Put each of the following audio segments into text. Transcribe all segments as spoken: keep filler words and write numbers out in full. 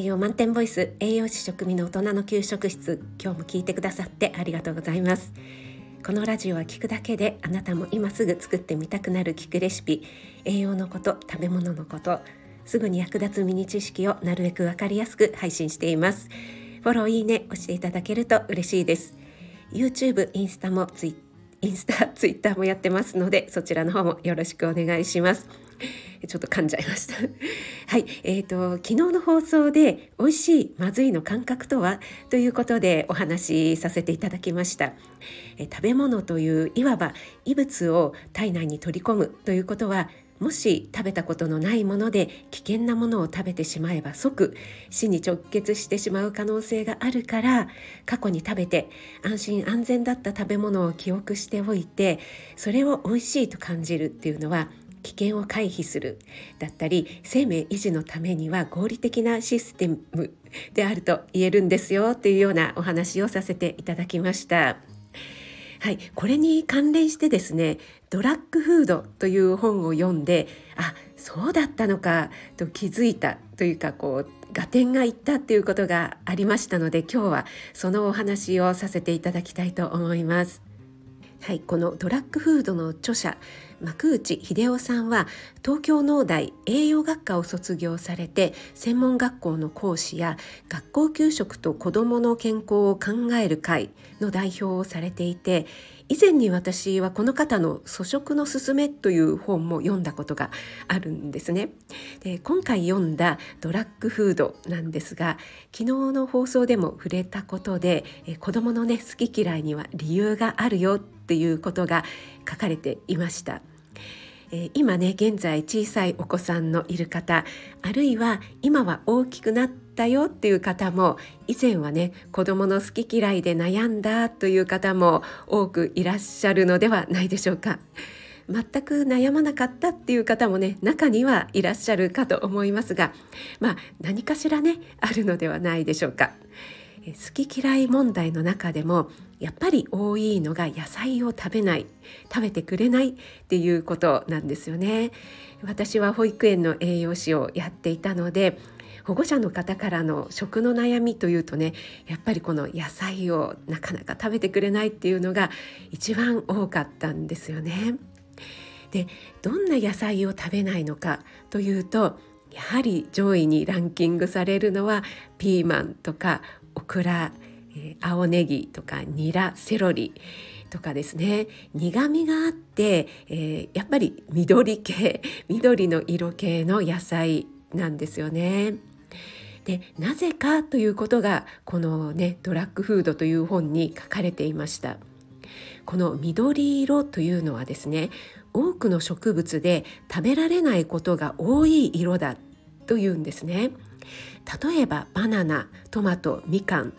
栄養満点ボイス、栄養士食味の大人の給食室。今日も聞いてくださってありがとうございます。このラジオは聞くだけであなたも今すぐ作ってみたくなる聞くレシピ、栄養のこと、食べ物のこと、すぐに役立つミニ知識をなるべく分かりやすく配信しています。フォロー、いいね、押していただけると嬉しいです。 YouTube、インスタもツイッターインスタ、ツイッターもやってますので、そちらの方もよろしくお願いします。ちょっと噛んじゃいました。はい、えーと、昨日の放送で美味しい、まずいの感覚とはということでお話しさせていただきました。え食べ物といういわば異物を体内に取り込むということは、もし食べたことのないもので危険なものを食べてしまえば即死に直結してしまう可能性があるから、過去に食べて安心安全だった食べ物を記憶しておいて、それを美味しいと感じるっていうのは危険を回避するだったり、生命維持のためには合理的なシステムであると言えるんですよというようなお話をさせていただきました。はい、これに関連してですね、ドラッグフードという本を読んで、あ、そうだったのかと気づいたというか、こう合点がいったっていうことがありましたので、今日はそのお話をさせていただきたいと思います。はい、このドラッグフードの著者幕内秀夫さんは東京農大栄養学科を卒業されて、専門学校の講師や学校給食と子どもの健康を考える会の代表をされていて、以前に私はこの方の粗食のすすめという本も読んだことがあるんですね。で、今回読んだドラッグフードなんですが、昨日の放送でも触れたことで、え子どものね、好き嫌いには理由があるよっていうことが書かれていました。今ね、現在小さいお子さんのいる方、あるいは今は大きくなったよっていう方も、以前はね、子どもの好き嫌いで悩んだという方も多くいらっしゃるのではないでしょうか。全く悩まなかったっていう方もね、中にはいらっしゃるかと思いますが、まあ何かしらね、あるのではないでしょうか。好き嫌い問題の中でもやっぱり多いのが野菜を食べない、食べてくれないっていうことなんですよね。私は保育園の栄養士をやっていたので、保護者の方からの食の悩みというとね、やっぱりこの野菜をなかなか食べてくれないっていうのが一番多かったんですよね。で、どんな野菜を食べないのかというと、やはり上位にランキングされるのはピーマンとかオクラ、えー、青ネギとかニラ、セロリとかですね。苦みがあって、えー、やっぱり緑系、緑の色系の野菜なんですよね。で、なぜかということがこのね、ドラッグフードという本に書かれていました。この緑色というのはですね、多くの植物で食べられないことが多い色だというんですね。例えばバナナ、トマト、みかんっ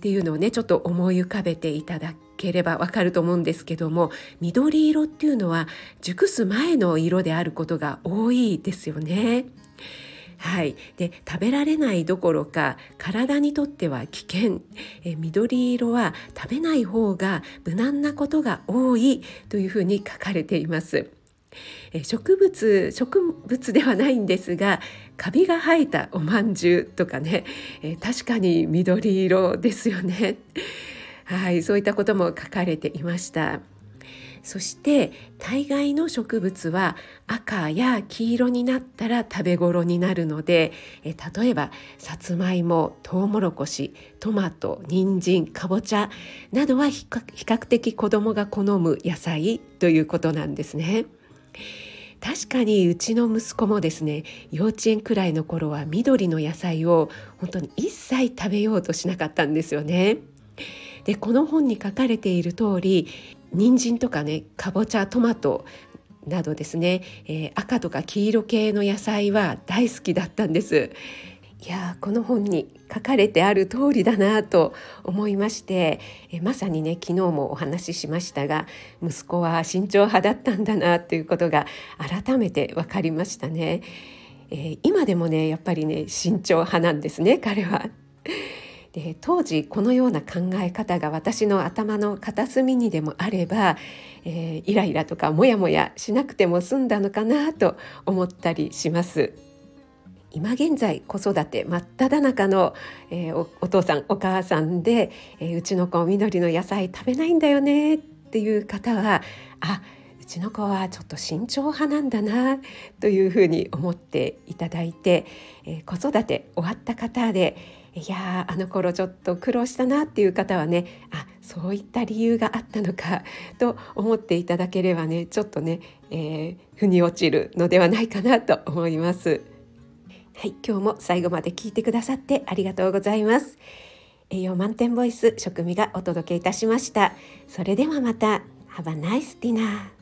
ていうのをね、ちょっと思い浮かべていただければわかると思うんですけども、緑色っていうのは熟す前の色であることが多いですよね。はい、で、食べられないどころか体にとっては危険、え緑色は食べない方が無難なことが多いというふうに書かれています。植物、植物ではないんですが、カビが生えたおまんじゅうとかね、え確かに緑色ですよね。はい、そういったことも書かれていました。そして大概の植物は赤や黄色になったら食べ頃になるので、え例えばさつまいも、とうもろこし、トマト、人参、かぼちゃなどは比較、比較的子どもが好む野菜ということなんですね。確かにうちの息子もですね、幼稚園くらいの頃は緑の野菜を本当に一切食べようとしなかったんですよね。で、この本に書かれている通り、人参とかね、かぼちゃ、トマトなどですね、えー、赤とか黄色系の野菜は大好きだったんです。いや、この本に書かれてある通りだなと思いまして、えまさにね、昨日もお話ししましたが、息子は慎重派だったんだなということが改めて分かりましたね。えー、今でもね、やっぱりね、慎重派なんですね、彼は。で、当時このような考え方が私の頭の片隅にでもあれば、えー、イライラとかモヤモヤしなくても済んだのかなと思ったりします。今現在子育て真っ只中の、えー、お, お父さんお母さんで、えー、うちの子緑の野菜食べないんだよねっていう方は、あ、うちの子はちょっと慎重派なんだなというふうに思っていただいて、えー、子育て終わった方で、いやーあの頃ちょっと苦労したなっていう方はね、あ、そういった理由があったのかと思っていただければね、ちょっとね、えー、腑に落ちるのではないかなと思います。はい、今日も最後まで聞いてくださってありがとうございます。栄養満点ボイス食味がお届けいたしました。それではまた。 Have a nice dinner.